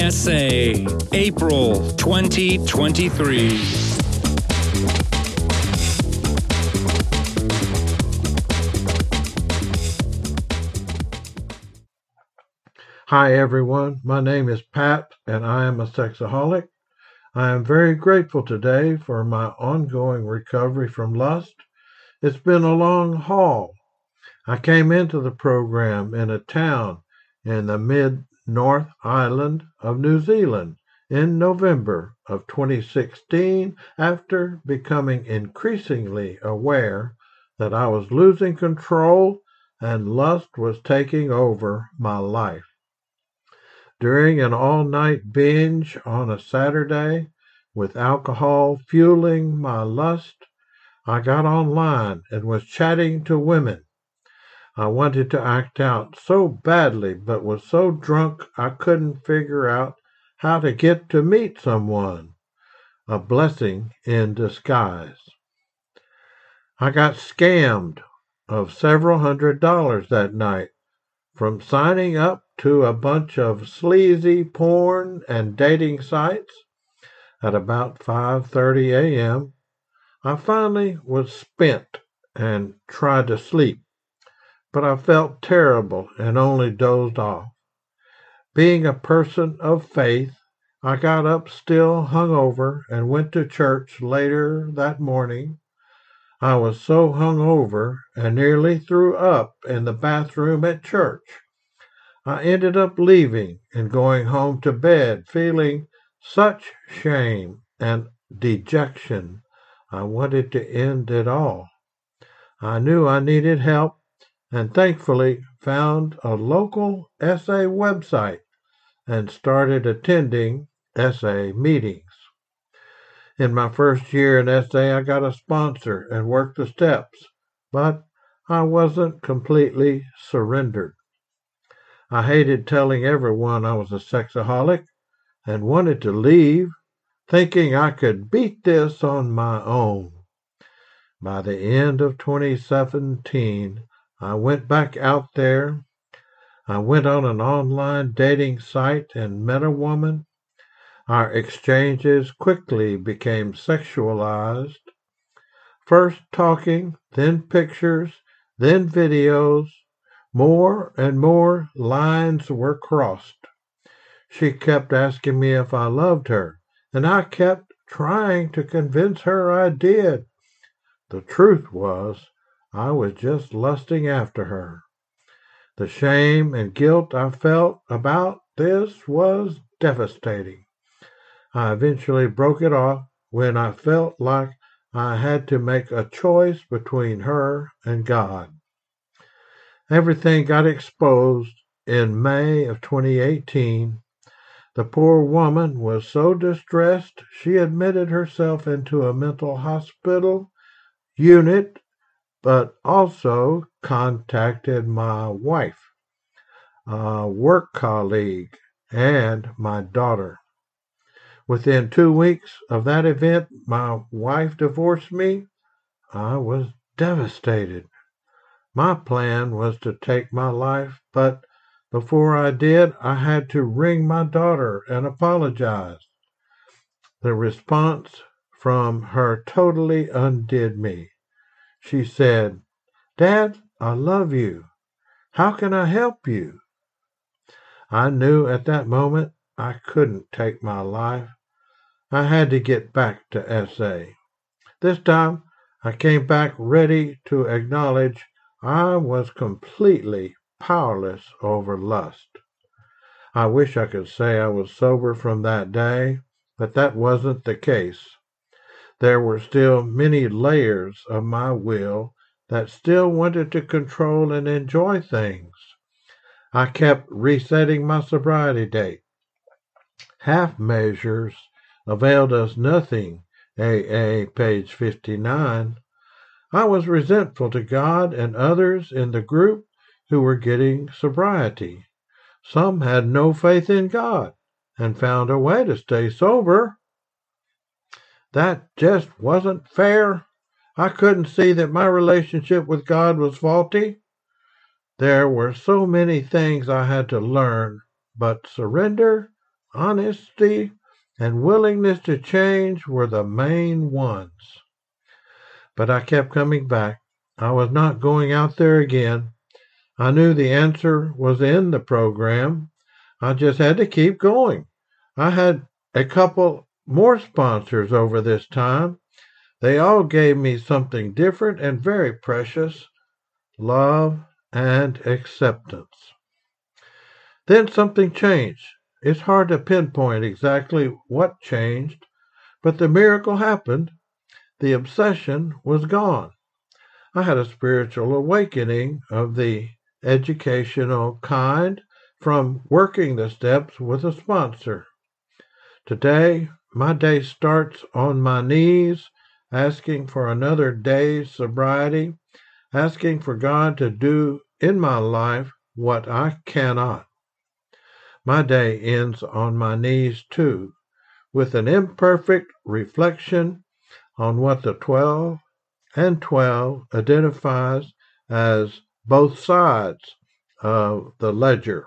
Essay, April 2023. Hi everyone, my name is Pat and I am a sexaholic. I am very grateful today for my ongoing recovery from lust. It's been a long haul. I came into the program in a town in the North Island of New Zealand in November of 2016 after becoming increasingly aware that I was losing control and lust was taking over my life. During an all-night binge on a Saturday with alcohol fueling my lust, I got online and was chatting to women. I wanted to act out so badly, but was so drunk I couldn't figure out how to get to meet someone. A blessing in disguise. I got scammed of several $100s that night, from signing up to a bunch of sleazy porn and dating sites. At about 5:30 a.m., I finally was spent and tried to sleep. But I felt terrible and only dozed off. Being a person of faith, I got up still hungover and went to church later that morning. I was so hungover and nearly threw up in the bathroom at church. I ended up leaving and going home to bed feeling such shame and dejection. I wanted to end it all. I knew I needed help, and thankfully found a local SA website and started attending SA meetings. In my first year in SA, I got a sponsor and worked the steps, but I wasn't completely surrendered. I hated telling everyone I was a sexaholic and wanted to leave, thinking I could beat this on my own. By the end of 2017, I went back out there. I went on an online dating site and met a woman. Our exchanges quickly became sexualized. First talking, then pictures, then videos. More and more lines were crossed. She kept asking me if I loved her, and I kept trying to convince her I did. The truth was, I was just lusting after her. The shame and guilt I felt about this was devastating. I eventually broke it off when I felt like I had to make a choice between her and God. Everything got exposed in May of 2018. The poor woman was so distressed she admitted herself into a mental hospital unit, but also contacted my wife, a work colleague, and my daughter. Within 2 weeks of that event, my wife divorced me. I was devastated. My plan was to take my life, but before I did, I had to ring my daughter and apologize. The response from her totally undid me. She said, "Dad, I love you. How can I help you?" I knew at that moment I couldn't take my life. I had to get back to SA. This time, I came back ready to acknowledge I was completely powerless over lust. I wish I could say I was sober from that day, but that wasn't the case. There were still many layers of my will that still wanted to control and enjoy things. I kept resetting my sobriety date. Half measures availed us nothing, AA page 59. I was resentful to God and others in the group who were getting sobriety. Some had no faith in God and found a way to stay sober. That just wasn't fair. I couldn't see that my relationship with God was faulty. There were so many things I had to learn, but surrender, honesty, and willingness to change were the main ones. But I kept coming back. I was not going out there again. I knew the answer was in the program. I just had to keep going. I had a couple more sponsors over this time. They all gave me something different and very precious: love and acceptance. Then something changed. It's hard to pinpoint exactly what changed, but the miracle happened. The obsession was gone. I had a spiritual awakening of the educational kind from working the steps with a sponsor. Today, my day starts on my knees, asking for another day's sobriety, asking for God to do in my life what I cannot. My day ends on my knees too, with an imperfect reflection on what the 12 and 12 identifies as both sides of the ledger.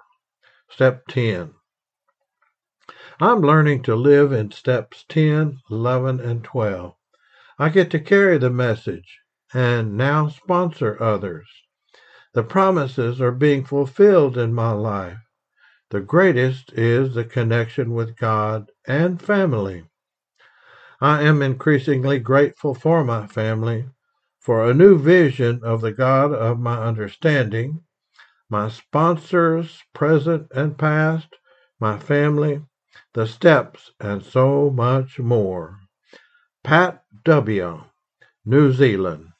Step 10. I'm learning to live in steps 10, 11, and 12. I get to carry the message and now sponsor others. The promises are being fulfilled in my life. The greatest is the connection with God and family. I am increasingly grateful for my family, for a new vision of the God of my understanding, my sponsors, present and past, my family, the steps, and so much more. Pat W., New Zealand.